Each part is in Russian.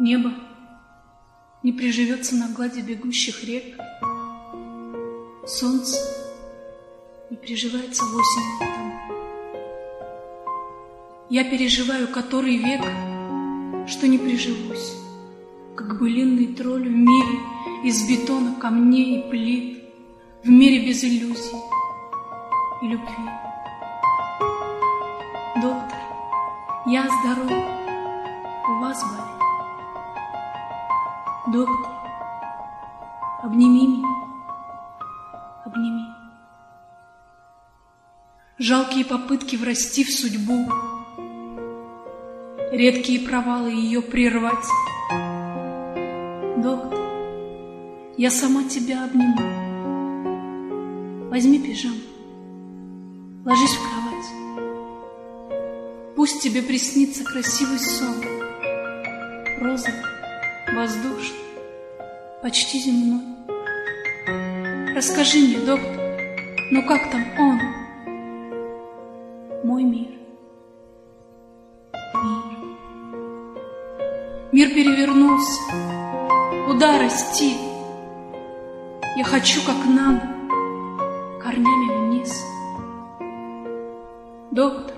Небо не приживется на глади бегущих рек, солнце не приживается в осень летом. Я переживаю который век, что не приживусь, как былинный тролль в мире из бетона, камней и плит, в мире без иллюзий и любви. Доктор, я здоров, у вас болит. Доктор, обними меня, обними. Жалкие попытки врасти в судьбу, редкие провалы ее прервать. Доктор, я сама тебя обниму. Возьми пижаму, ложись в кровать. Пусть тебе приснится красивый сон, розовый, воздушный, почти земной. Расскажи мне, доктор, ну как там он? Мой мир. Мир перевернулся, куда расти? Я хочу, как нам, корнями вниз. Доктор,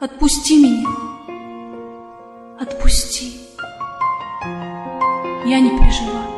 отпусти меня, отпусти. Я не переживаю.